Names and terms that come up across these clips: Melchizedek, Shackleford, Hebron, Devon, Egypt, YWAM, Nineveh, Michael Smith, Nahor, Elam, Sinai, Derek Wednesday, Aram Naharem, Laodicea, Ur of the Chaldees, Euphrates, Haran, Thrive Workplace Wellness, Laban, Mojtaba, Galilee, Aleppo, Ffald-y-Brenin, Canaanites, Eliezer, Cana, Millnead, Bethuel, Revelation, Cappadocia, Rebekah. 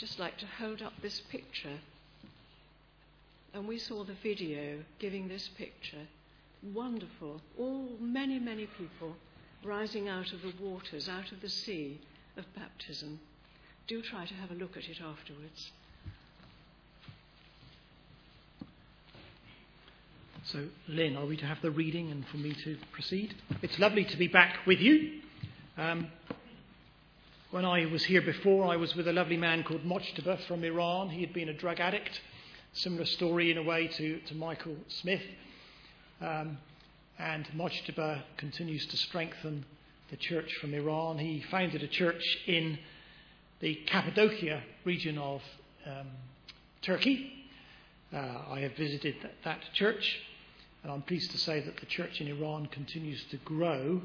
just like to hold up this picture. And we saw the video giving this picture. Wonderful. Many people rising out of the waters, out of the sea of baptism. Do try to have a look at it afterwards. So, Lynn, are we to have the reading and for me to proceed? It's lovely to be back with you. When I was here before, I was with a lovely man called Mojtaba from Iran. He had been a drug addict. Similar story in a way to Michael Smith. And Mojtaba continues to strengthen the church from Iran. He founded a church in the Cappadocia region of Turkey. I have visited that church, and I'm pleased to say that the church in Iran continues to grow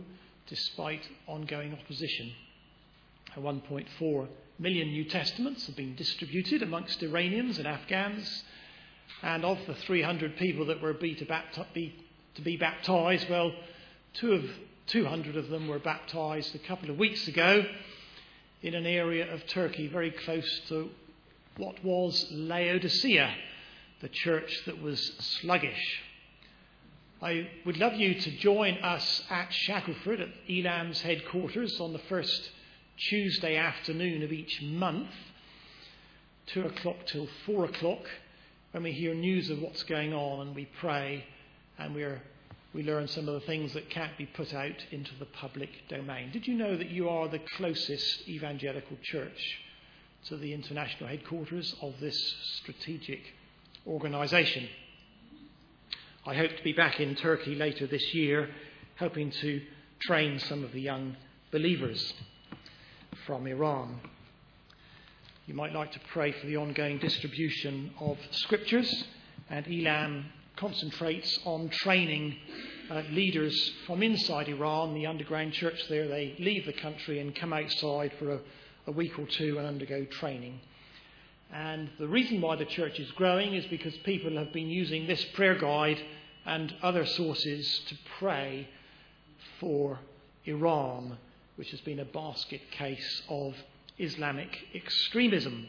despite ongoing opposition. 1.4 million New Testaments have been distributed amongst Iranians and Afghans, and of the 300 people that were to be baptized, 200 of them were baptized a couple of weeks ago in an area of Turkey very close to what was Laodicea, the church that was sluggish. I would love you to join us at Shackleford, at Elam's headquarters, on the first Tuesday afternoon of each month, 2 o'clock till 4 o'clock, when we hear news of what's going on and we pray and we learn some of the things that can't be put out into the public domain. Did you know that you are the closest evangelical church to the international headquarters of this strategic organisation? I hope to be back in Turkey later this year, helping to train some of the young believers from Iran. You might like to pray for the ongoing distribution of scriptures, and Elam concentrates on training leaders from inside Iran, the underground church there. They leave the country and come outside for a week or two and undergo training. And the reason why the church is growing is because people have been using this prayer guide and other sources to pray for Iran, which has been a basket case of Islamic extremism.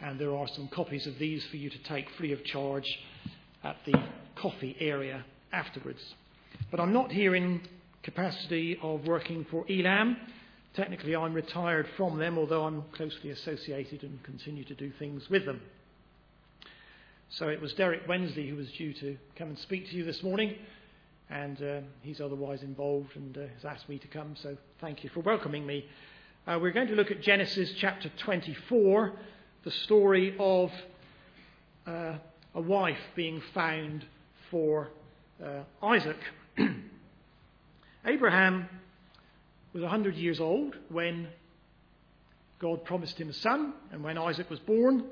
And there are some copies of these for you to take free of charge at the coffee area afterwards. But I'm not here in capacity of working for Elam. Technically, I'm retired from them, although I'm closely associated and continue to do things with them. So it was Derek Wednesday who was due to come and speak to you this morning, and he's otherwise involved and has asked me to come, so thank you for welcoming me. We're going to look at Genesis chapter 24, the story of a wife being found for Isaac. Abraham was 100 years old when God promised him a son, and when Isaac was born.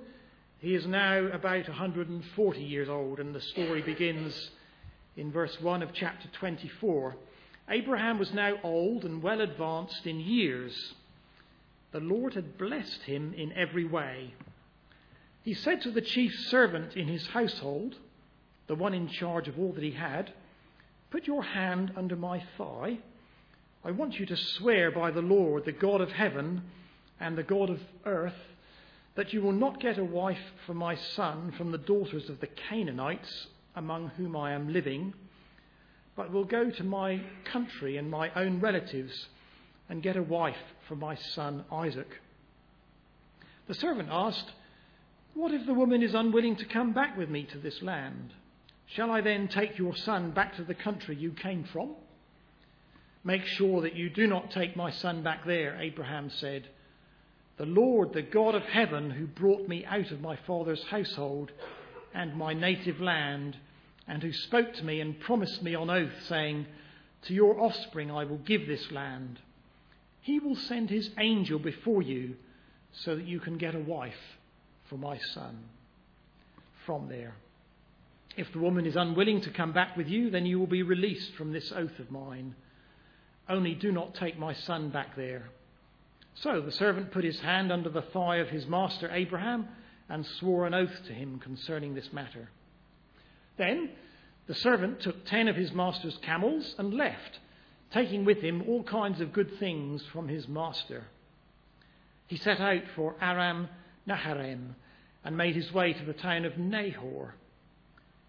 He is now about 140 years old, and the story begins in verse 1 of chapter 24. Abraham was now old and well advanced in years. The Lord had blessed him in every way. He said to the chief servant in his household, the one in charge of all that he had, "Put your hand under my thigh. I want you to swear by the Lord, the God of heaven and the God of earth, that you will not get a wife for my son from the daughters of the Canaanites among whom I am living, but will go to my country and my own relatives and get a wife for my son Isaac." The servant asked, "What if the woman is unwilling to come back with me to this land? Shall I then take your son back to the country you came from?" "Make sure that you do not take my son back there," Abraham said. "The Lord, the God of heaven, who brought me out of my father's household and my native land, and who spoke to me and promised me on oath, saying, 'To your offspring I will give this land,' he will send his angel before you so that you can get a wife for my son from there. If the woman is unwilling to come back with you, then you will be released from this oath of mine. Only do not take my son back there." So the servant put his hand under the thigh of his master Abraham and swore an oath to him concerning this matter. Then the servant took 10 of his master's camels and left, taking with him all kinds of good things from his master. He set out for Aram Naharem and made his way to the town of Nahor.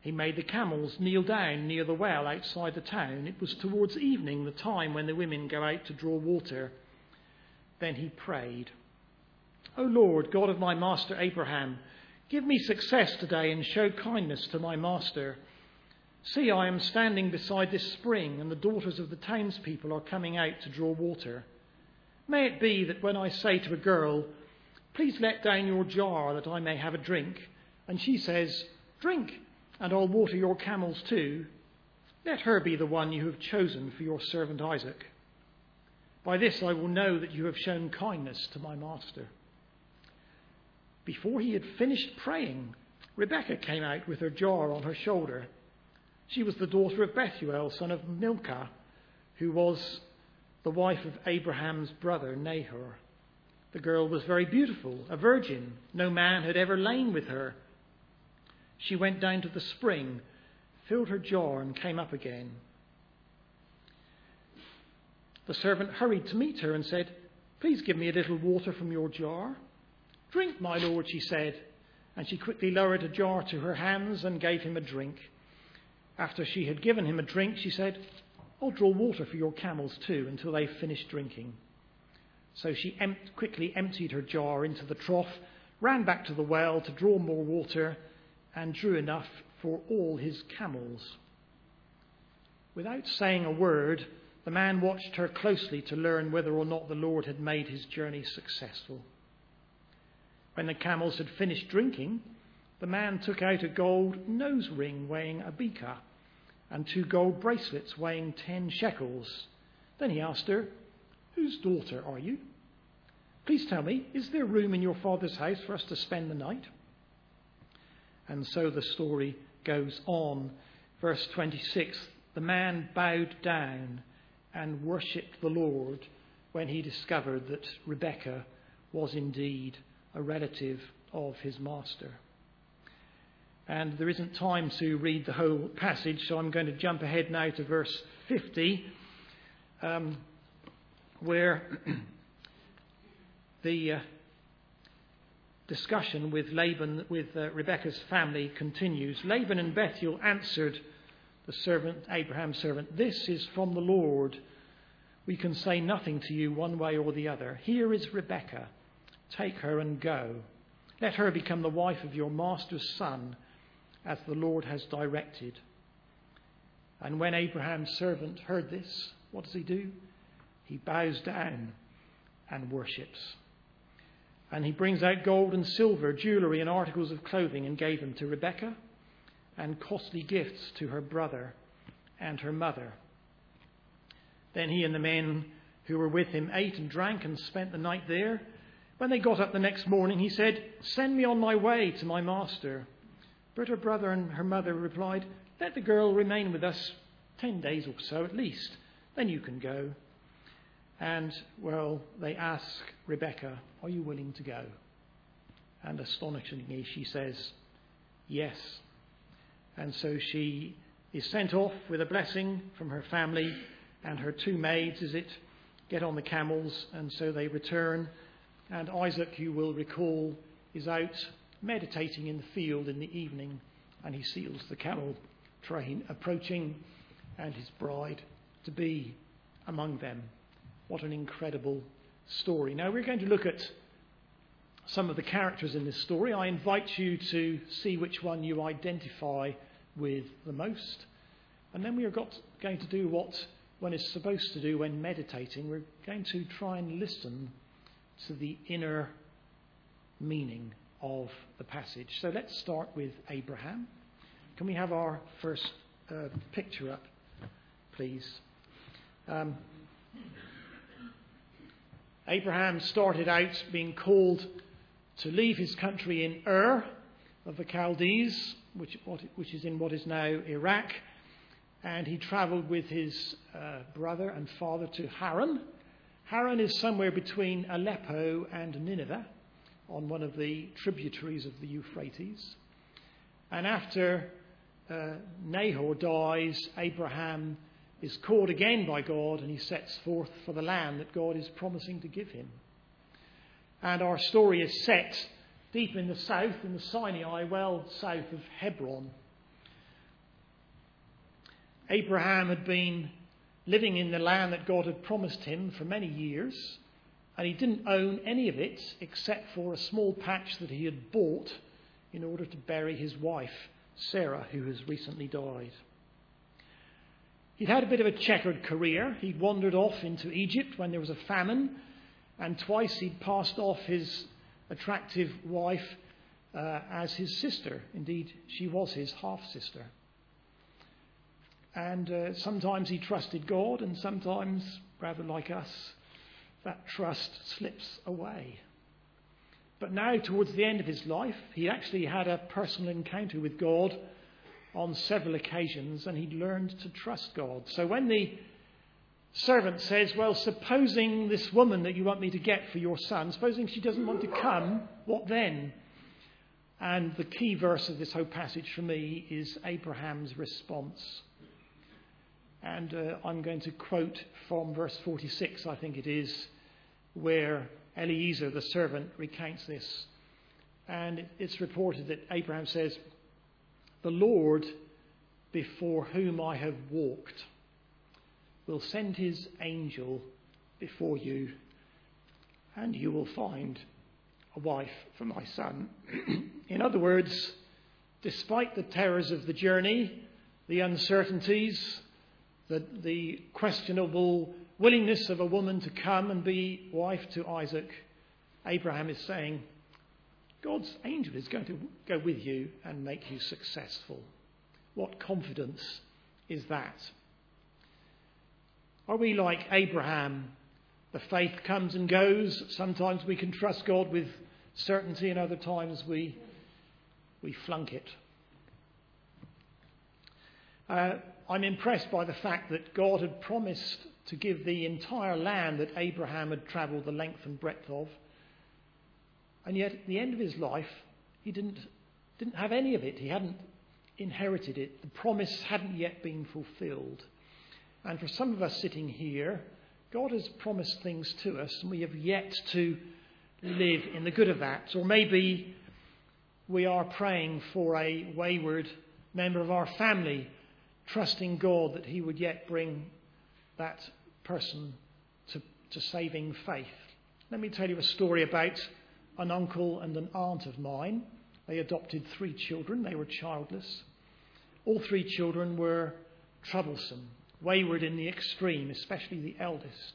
He made the camels kneel down near the well outside the town. It was towards evening, the time when the women go out to draw water. Then he prayed, "O Lord, God of my master Abraham, give me success today and show kindness to my master. See, I am standing beside this spring, and the daughters of the townspeople are coming out to draw water. May it be that when I say to a girl, 'Please let down your jar that I may have a drink,' and she says, 'Drink, and I'll water your camels too,' let her be the one you have chosen for your servant Isaac. By this I will know that you have shown kindness to my master." Before he had finished praying, Rebekah came out with her jar on her shoulder. She was the daughter of Bethuel, son of Milcah, who was the wife of Abraham's brother Nahor. The girl was very beautiful, a virgin. No man had ever lain with her. She went down to the spring, filled her jar, and came up again. The servant hurried to meet her and said, "Please give me a little water from your jar." "Drink, my lord," she said, and she quickly lowered a jar to her hands and gave him a drink. After she had given him a drink, she said, "I'll draw water for your camels too until they've finished drinking." So she quickly emptied her jar into the trough, ran back to the well to draw more water, and drew enough for all his camels. Without saying a word, the man watched her closely to learn whether or not the Lord had made his journey successful. When the camels had finished drinking, the man took out a gold nose ring weighing a beaker and two gold bracelets weighing 10 shekels. Then he asked her, "Whose daughter are you? Please tell me, is there room in your father's house for us to spend the night?" And so the story goes on. Verse 26, the man bowed down and worshipped the Lord when he discovered that Rebekah was indeed a relative of his master. And there isn't time to read the whole passage, so I'm going to jump ahead now to verse 50, where the discussion with Laban, with Rebekah's family, continues. Laban and Bethuel answered the servant, Abraham's servant, "This is from the Lord. We can say nothing to you one way or the other. Here is Rebekah. Take her and go. Let her become the wife of your master's son, as the Lord has directed." And when Abraham's servant heard this, what does he do? He bows down and worships. And he brings out gold and silver, jewellery and articles of clothing, and gave them to Rebekah, and costly gifts to her brother and her mother. Then he and the men who were with him ate and drank and spent the night there. When they got up the next morning, he said, "Send me on my way to my master." But her brother and her mother replied, "Let the girl remain with us 10 days or so at least. Then you can go." And, well, they ask Rebekah, "Are you willing to go?" And astonishingly, she says, "Yes." And so she is sent off with a blessing from her family and her two maids, get on the camels, and so they return. And Isaac, you will recall, is out meditating in the field in the evening, and he sees the camel train approaching and his bride to be among them. What an incredible story. Now we're going to look at some of the characters in this story. I invite you to see which one you identify with the most. And then we are going to do what one is supposed to do when meditating. We're going to try and listen to the inner meaning of the passage. So let's start with Abraham. Can we have our first picture up, please? Abraham started out being called to leave his country in Ur of the Chaldees, which is in what is now Iraq, and he travelled with his brother and father to Haran. Haran is somewhere between Aleppo and Nineveh, on one of the tributaries of the Euphrates. And after Nahor dies, Abraham is called again by God, and he sets forth for the land that God is promising to give him. And our story is set deep in the south, in the Sinai, well south of Hebron. Abraham had been living in the land that God had promised him for many years, and he didn't own any of it except for a small patch that he had bought in order to bury his wife, Sarah, who has recently died. He'd had a bit of a checkered career. He'd wandered off into Egypt when there was a famine, and twice he'd passed off his attractive wife as his sister. Indeed, she was his half-sister. And sometimes he trusted God, and sometimes, rather like us, that trust slips away. But now, towards the end of his life, he actually had a personal encounter with God on several occasions, and he'd learned to trust God. So when the servant says, well, supposing this woman that you want me to get for your son, supposing she doesn't want to come, what then? And the key verse of this whole passage for me is Abraham's response. And I'm going to quote from verse 46, I think it is, where Eliezer, the servant, recounts this. And it's reported that Abraham says, "The Lord, before whom I have walked, will send his angel before you, and you will find a wife for my son." In other words, despite the terrors of the journey, the uncertainties, the questionable willingness of a woman to come and be wife to Isaac, Abraham is saying, God's angel is going to go with you and make you successful. What confidence is that? Are we like Abraham? The faith comes and goes. Sometimes we can trust God with certainty, and other times we flunk it. I'm impressed by the fact that God had promised to give the entire land that Abraham had travelled the length and breadth of. And yet at the end of his life, he didn't have any of it. He hadn't inherited it. The promise hadn't yet been fulfilled. And for some of us sitting here, God has promised things to us, and we have yet to live in the good of that. Or maybe we are praying for a wayward member of our family, trusting God that he would yet bring that person to saving faith. Let me tell you a story about an uncle and an aunt of mine. They adopted three children. They were childless. All three children were troublesome, wayward in the extreme, especially the eldest.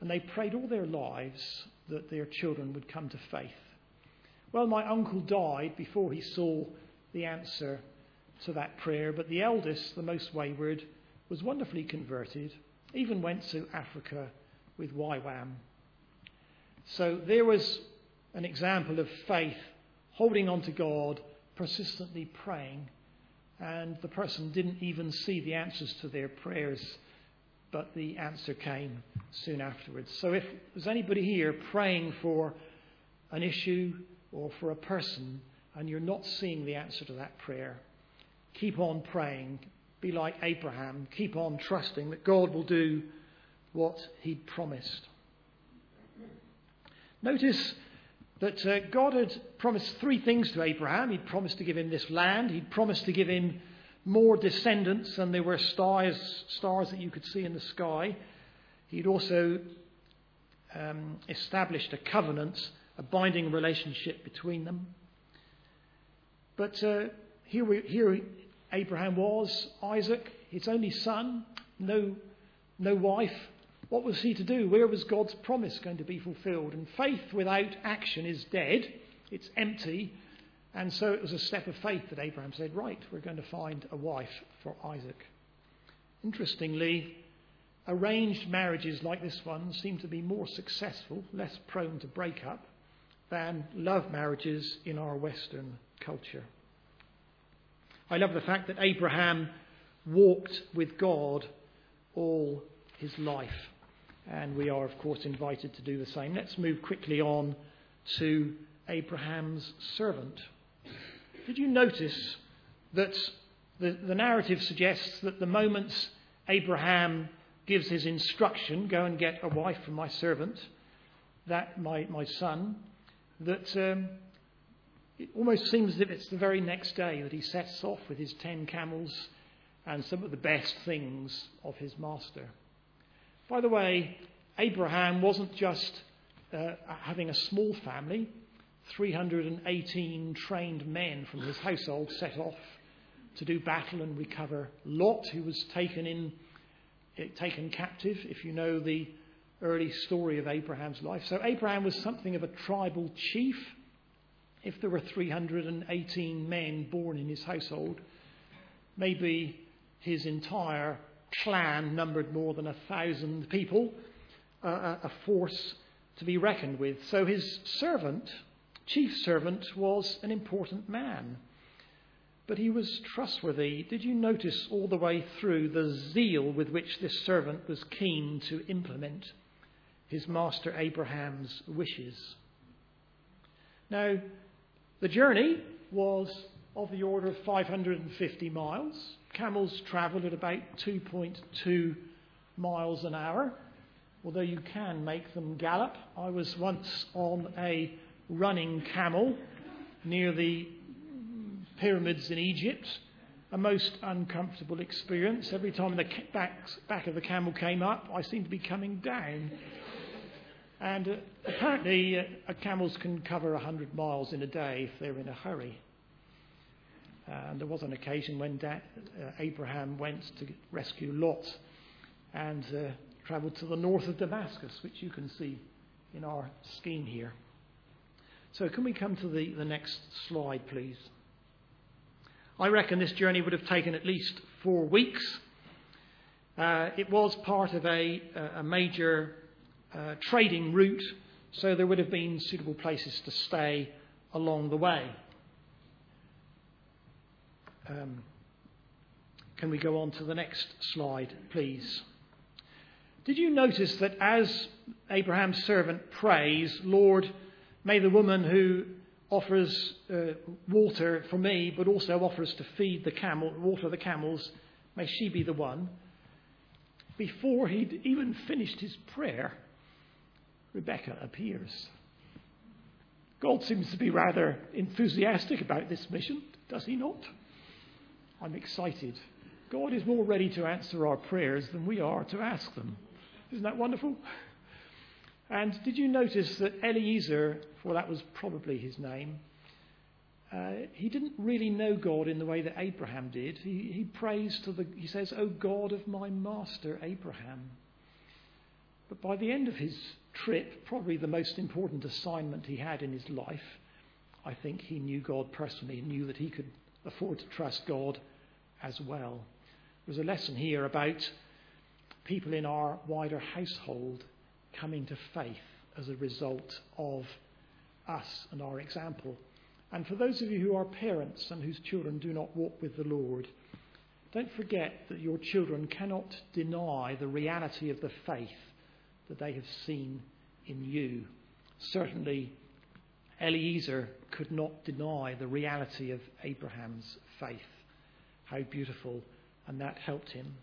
And they prayed all their lives that their children would come to faith. Well, my uncle died before he saw the answer to that prayer, but the eldest, the most wayward, was wonderfully converted, even went to Africa with YWAM. So there was an example of faith, holding on to God, persistently praying, and the person didn't even see the answers to their prayers, but the answer came soon afterwards. So if there's anybody here praying for an issue or for a person and you're not seeing the answer to that prayer, keep on praying. Be like Abraham. Keep on trusting that God will do what he promised. Notice that God had promised three things to Abraham. He'd promised to give him this land. He'd promised to give him more descendants than there were stars that you could see in the sky. He'd also established a covenant, a binding relationship between them. But here Abraham was, Isaac, his only son, no wife. What was he to do? Where was God's promise going to be fulfilled? And faith without action is dead. It's empty. And so it was a step of faith that Abraham said, right, we're going to find a wife for Isaac. Interestingly, arranged marriages like this one seem to be more successful, less prone to break up, than love marriages in our Western culture. I love the fact that Abraham walked with God all his life. And we are, of course, invited to do the same. Let's move quickly on to Abraham's servant. Did you notice that the narrative suggests that the moment Abraham gives his instruction, go and get a wife for my servant, that my son, that It almost seems as if it's the very next day that he sets off with his 10 camels and some of the best things of his master. By the way, Abraham wasn't just having a small family. 318 trained men from his household set off to do battle and recover Lot, who was taken captive, if you know the early story of Abraham's life. So Abraham was something of a tribal chief. If there were 318 men born in his household, maybe his entire clan numbered more than 1,000 people, a force to be reckoned with. So his servant, chief servant, was an important man, but he was trustworthy. Did you notice all the way through the zeal with which this servant was keen to implement his master Abraham's wishes? Now, the journey was of the order of 550 miles. Camels travel at about 2.2 miles an hour, although you can make them gallop. I was once on a running camel near the pyramids in Egypt, a most uncomfortable experience. Every time the back of the camel came up, I seemed to be coming down. And apparently camels can cover 100 miles in a day if they're in a hurry. And there was an occasion when Abraham went to rescue Lot and travelled to the north of Damascus, which you can see in our scheme here. So can we come to the next slide, please? I reckon this journey would have taken at least 4 weeks. It was part of a major trading route, so there would have been suitable places to stay along the way. Can we go on to the next slide, please? Did you notice that as Abraham's servant prays, "Lord, may the woman who offers water for me, but also offers to feed the camel, water the camels, may she be the one." Before he'd even finished his prayer, Rebekah appears. God seems to be rather enthusiastic about this mission, does he not? I'm excited. God is more ready to answer our prayers than we are to ask them. Isn't that wonderful? And did you notice that Eliezer, well, that was probably his name, he didn't really know God in the way that Abraham did. He prays he says, "O God of my master Abraham." But by the end of his trip, probably the most important assignment he had in his life, I think he knew God personally and knew that he could afford to trust God as well. There's a lesson here about people in our wider household coming to faith as a result of us and our example. And for those of you who are parents and whose children do not walk with the Lord, don't forget that your children cannot deny the reality of the faith that they have seen in you. Certainly, Eliezer could not deny the reality of Abraham's faith. How beautiful, and that helped him.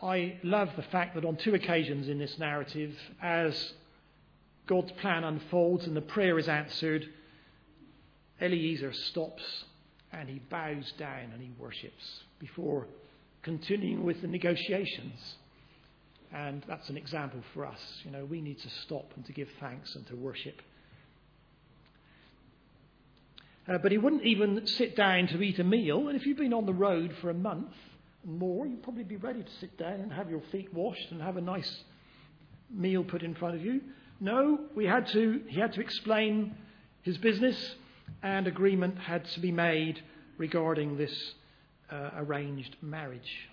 I love the fact that on 2 occasions in this narrative, as God's plan unfolds and the prayer is answered, Eliezer stops and he bows down and he worships before continuing with the negotiations. And that's an example for us. You know, we need to stop and to give thanks and to worship. But he wouldn't even sit down to eat a meal. And if you've been on the road for a month, more, you'd probably be ready to sit down and have your feet washed and have a nice meal put in front of you. No, he had to explain his business, and agreement had to be made regarding this arranged marriage.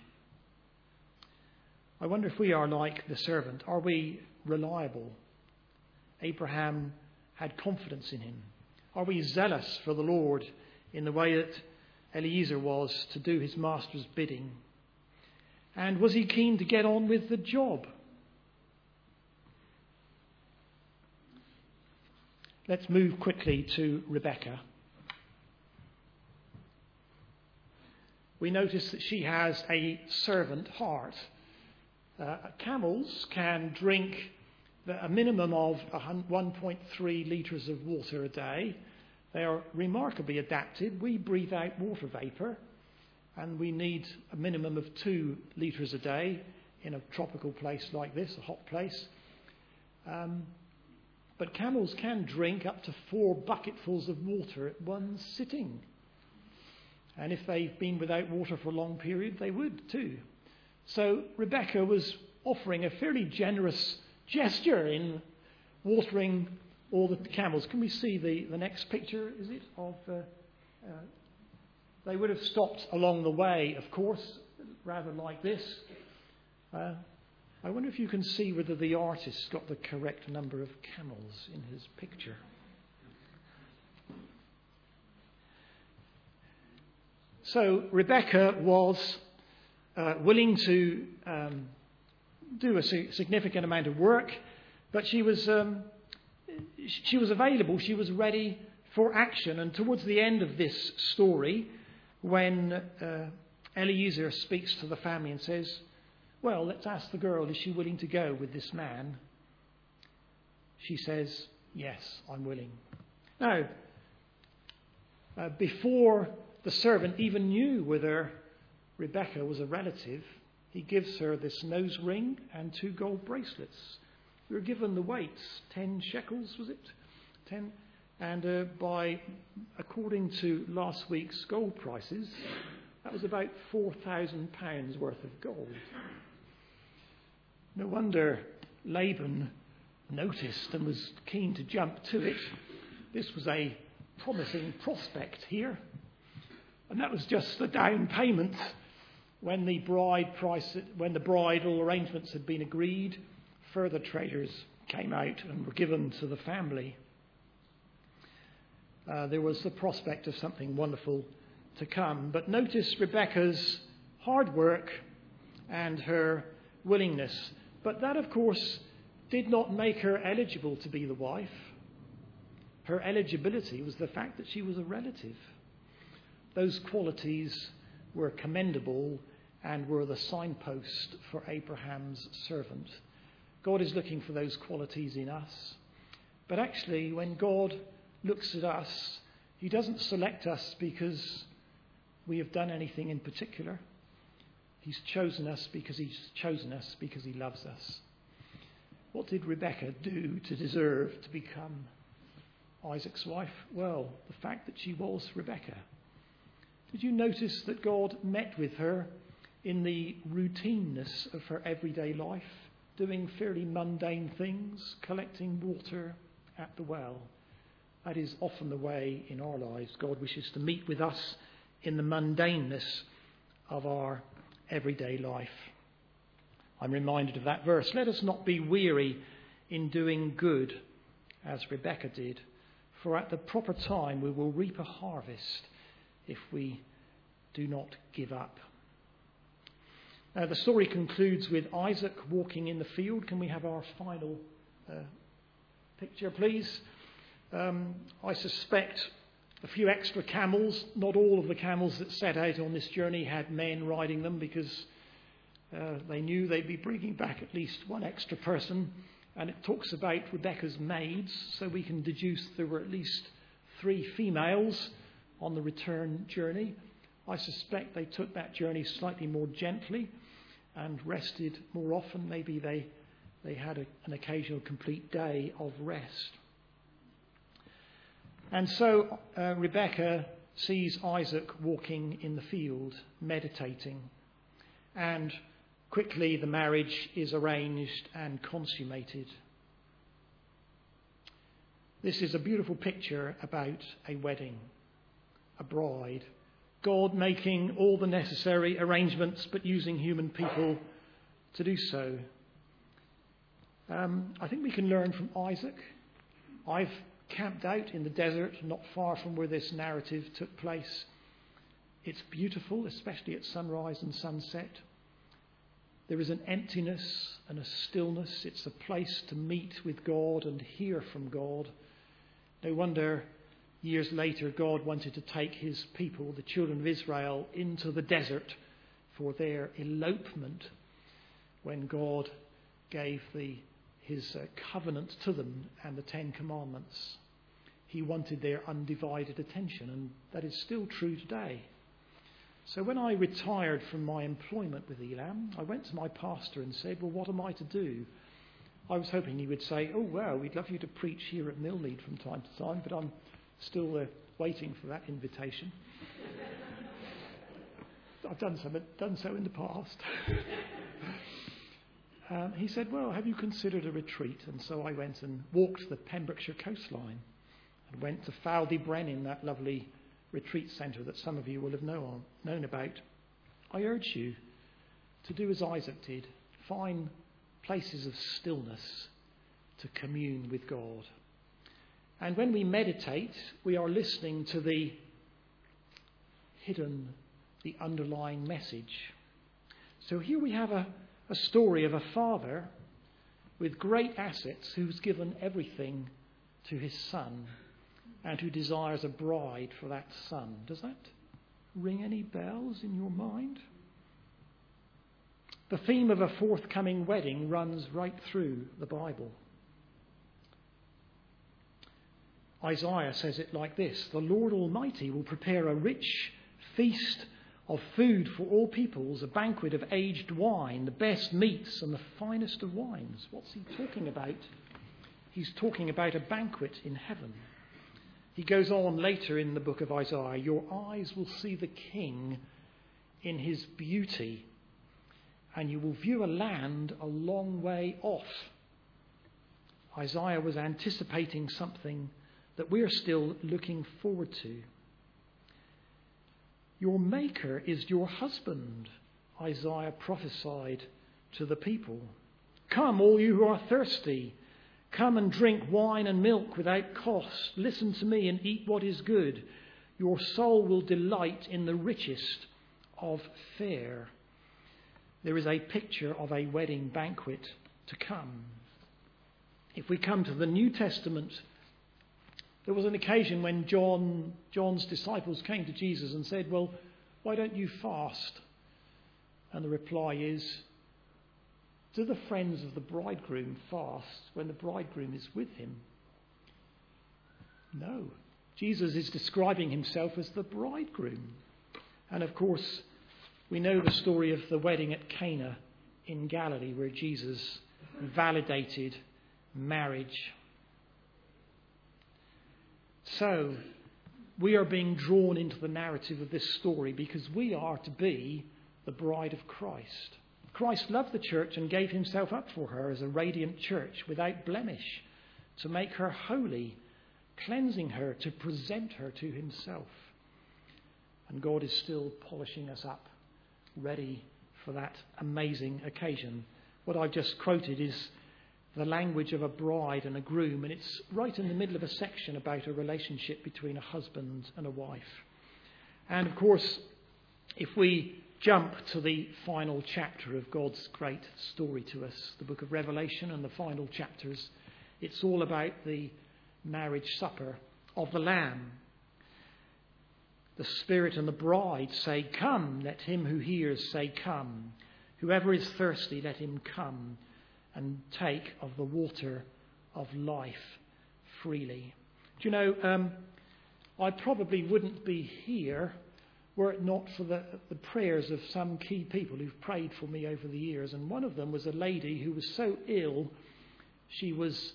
I wonder if we are like the servant. Are we reliable? Abraham had confidence in him. Are we zealous for the Lord in the way that Eliezer was to do his master's bidding? And was he keen to get on with the job? Let's move quickly to Rebekah. We notice that she has a servant heart. Camels can drink a minimum of 1.3 litres of water a day. They are remarkably adapted. We breathe out water vapour, and we need a minimum of 2 litres a day in a tropical place like this, a hot place. But camels can drink up to 4 bucketfuls of water at one sitting. And if they've been without water for a long period, they would too. So Rebekah was offering a fairly generous gesture in watering all the camels. Can we see the next picture, is it? They would have stopped along the way, of course, rather like this. I wonder if you can see whether the artist got the correct number of camels in his picture. So Rebekah was willing to do a significant amount of work, but she was available, she was ready for action. And towards the end of this story, when Eliezer speaks to the family and says, well, let's ask the girl, is she willing to go with this man? She says, yes, I'm willing. Now, before the servant even knew whether Rebekah was a relative, he gives her this nose ring and 2 gold bracelets. We were given the weights, 10 shekels, was it? 10. And according to last week's gold prices, that was about £4,000 worth of gold. No wonder Laban noticed and was keen to jump to it. This was a promising prospect here. And that was just the down payment. When the bridal arrangements had been agreed, further treasures came out and were given to the family. There was the prospect of something wonderful to come. But notice Rebekah's hard work and her willingness. But that, of course, did not make her eligible to be the wife. Her eligibility was the fact that she was a relative. Those qualities were commendable and were the signpost for Abraham's servant. God is looking for those qualities in us. But actually, when God looks at us, he doesn't select us because we have done anything in particular. He's chosen us because he loves us. What did Rebekah do to deserve to become Isaac's wife? Well, the fact that she was Rebekah. Did you notice that God met with her in the routineness of her everyday life, doing fairly mundane things, collecting water at the well? That is often the way in our lives. God wishes to meet with us in the mundaneness of our everyday life. I'm reminded of that verse. Let us not be weary in doing good, as Rebekah did, for at the proper time we will reap a harvest if we do not give up. Now, the story concludes with Isaac walking in the field. Can we have our final picture, please? I suspect a few extra camels. Not all of the camels that set out on this journey had men riding them, because they knew they'd be bringing back at least one extra person. And it talks about Rebekah's maids, so we can deduce there were at least 3 females on the return journey. I suspect they took that journey slightly more gently and rested more often. Maybe they had an occasional complete day of rest. And so Rebekah sees Isaac walking in the field, meditating. And quickly the marriage is arranged and consummated. This is a beautiful picture about a wedding, a bride. God making all the necessary arrangements, but using human people to do so. I think we can learn from Isaac. I've camped out in the desert, not far from where this narrative took place. It's beautiful, especially at sunrise and sunset. There is an emptiness and a stillness. It's a place to meet with God and hear from God. No wonder years later God wanted to take his people, the children of Israel, into the desert for their elopement, when God gave the his covenant to them and the Ten Commandments. He wanted their undivided attention, and that is still true today. So when I retired from my employment with Elam, I went to my pastor and said, well, what am I to do? I was hoping he would say, oh, well, we'd love you to preach here at Millnead from time to time, but I'm still waiting for that invitation. I've done so in the past. He said, well, have you considered a retreat? And so I went and walked the Pembrokeshire coastline and went to Ffald-y-Brenin, that lovely retreat centre that some of you will have known about. I urge you to do as Isaac did, find places of stillness to commune with God. And when we meditate, we are listening to the hidden, the underlying message. So here we have a story of a father with great assets who's given everything to his son and who desires a bride for that son. Does that ring any bells in your mind? The theme of a forthcoming wedding runs right through the Bible. Isaiah says it like this: the Lord Almighty will prepare a rich feast of food for all peoples, a banquet of aged wine, the best meats and the finest of wines. What's he talking about? He's talking about a banquet in heaven. He goes on later in the book of Isaiah, your eyes will see the King in his beauty, and you will view a land a long way off. Isaiah was anticipating something that we're still looking forward to. Your maker is your husband, Isaiah prophesied to the people. Come, all you who are thirsty, come and drink wine and milk without cost. Listen to me and eat what is good. Your soul will delight in the richest of fare. There is a picture of a wedding banquet to come. If we come to the New Testament, there was an occasion when John's disciples came to Jesus and said, well, why don't you fast? And the reply is, do the friends of the bridegroom fast when the bridegroom is with him? No. Jesus is describing himself as the bridegroom. And of course, we know the story of the wedding at Cana in Galilee, where Jesus validated marriage. So, we are being drawn into the narrative of this story because we are to be the bride of Christ. Christ loved the church and gave himself up for her as a radiant church without blemish, to make her holy, cleansing her, to present her to himself. And God is still polishing us up, ready for that amazing occasion. What I've just quoted is the language of a bride and a groom, and it's right in the middle of a section about a relationship between a husband and a wife. And of course, if we jump to the final chapter of God's great story to us, the book of Revelation and the final chapters, it's all about the marriage supper of the Lamb. The Spirit and the bride say, come. Let him who hears say, come. Whoever is thirsty, let him come and take of the water of life freely. Do you know, I probably wouldn't be here were it not for the prayers of some key people who've prayed for me over the years. And one of them was a lady who was so ill, she was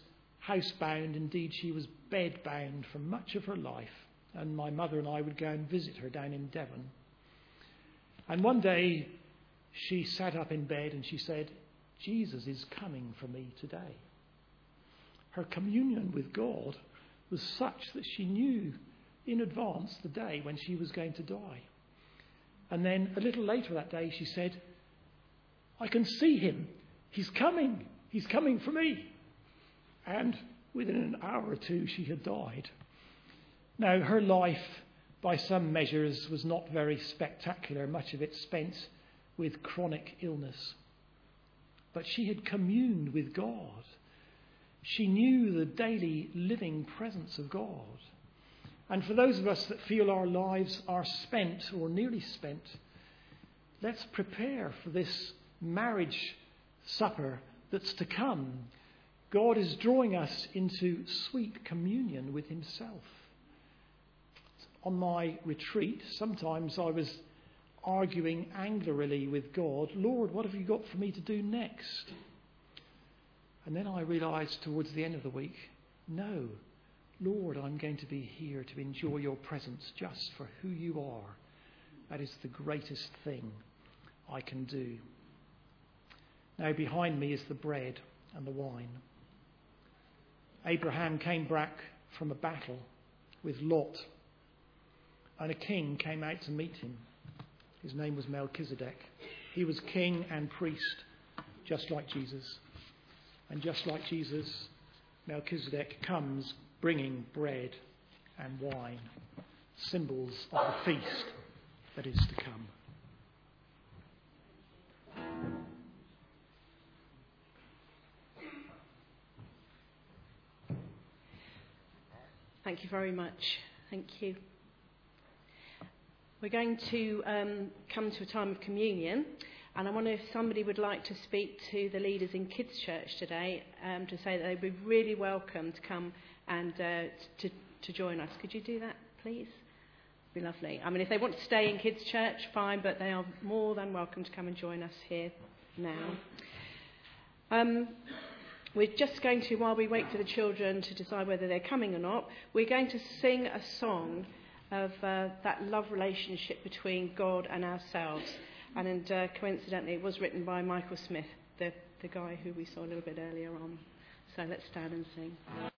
housebound. Indeed, she was bedbound for much of her life. And my mother and I would go and visit her down in Devon. And one day she sat up in bed and she said, Jesus is coming for me today. Her communion with God was such that she knew in advance the day when she was going to die. And then a little later that day she said, I can see him. He's coming for me. And within an hour or two she had died. Now, her life, by some measures, was not very spectacular, much of it spent with chronic illness. But she had communed with God. She knew the daily living presence of God. And for those of us that feel our lives are spent or nearly spent, let's prepare for this marriage supper that's to come. God is drawing us into sweet communion with himself. On my retreat, sometimes I was arguing angrily with God, Lord, what have you got for me to do next? And then I realised towards the end of the week, no, Lord, I'm going to be here to enjoy your presence just for who you are. That is the greatest thing I can do. Now behind me is the bread and the wine. Abraham came back from a battle with Lot, and a king came out to meet him. His name was Melchizedek. He was king and priest, just like Jesus. And just like Jesus, Melchizedek comes bringing bread and wine, symbols of the feast that is to come. Thank you very much. Thank you. We're going to come to a time of communion, and I wonder if somebody would like to speak to the leaders in Kids Church today to say that they'd be really welcome to come and to join us. Could you do that, please? It'd be lovely. I mean, if they want to stay in Kids Church, fine, but they are more than welcome to come and join us here now. We're just going to, while we wait for the children to decide whether they're coming or not, we're going to sing a song of that love relationship between God and ourselves. And coincidentally, it was written by Michael Smith, the guy who we saw a little bit earlier on. So let's stand and sing.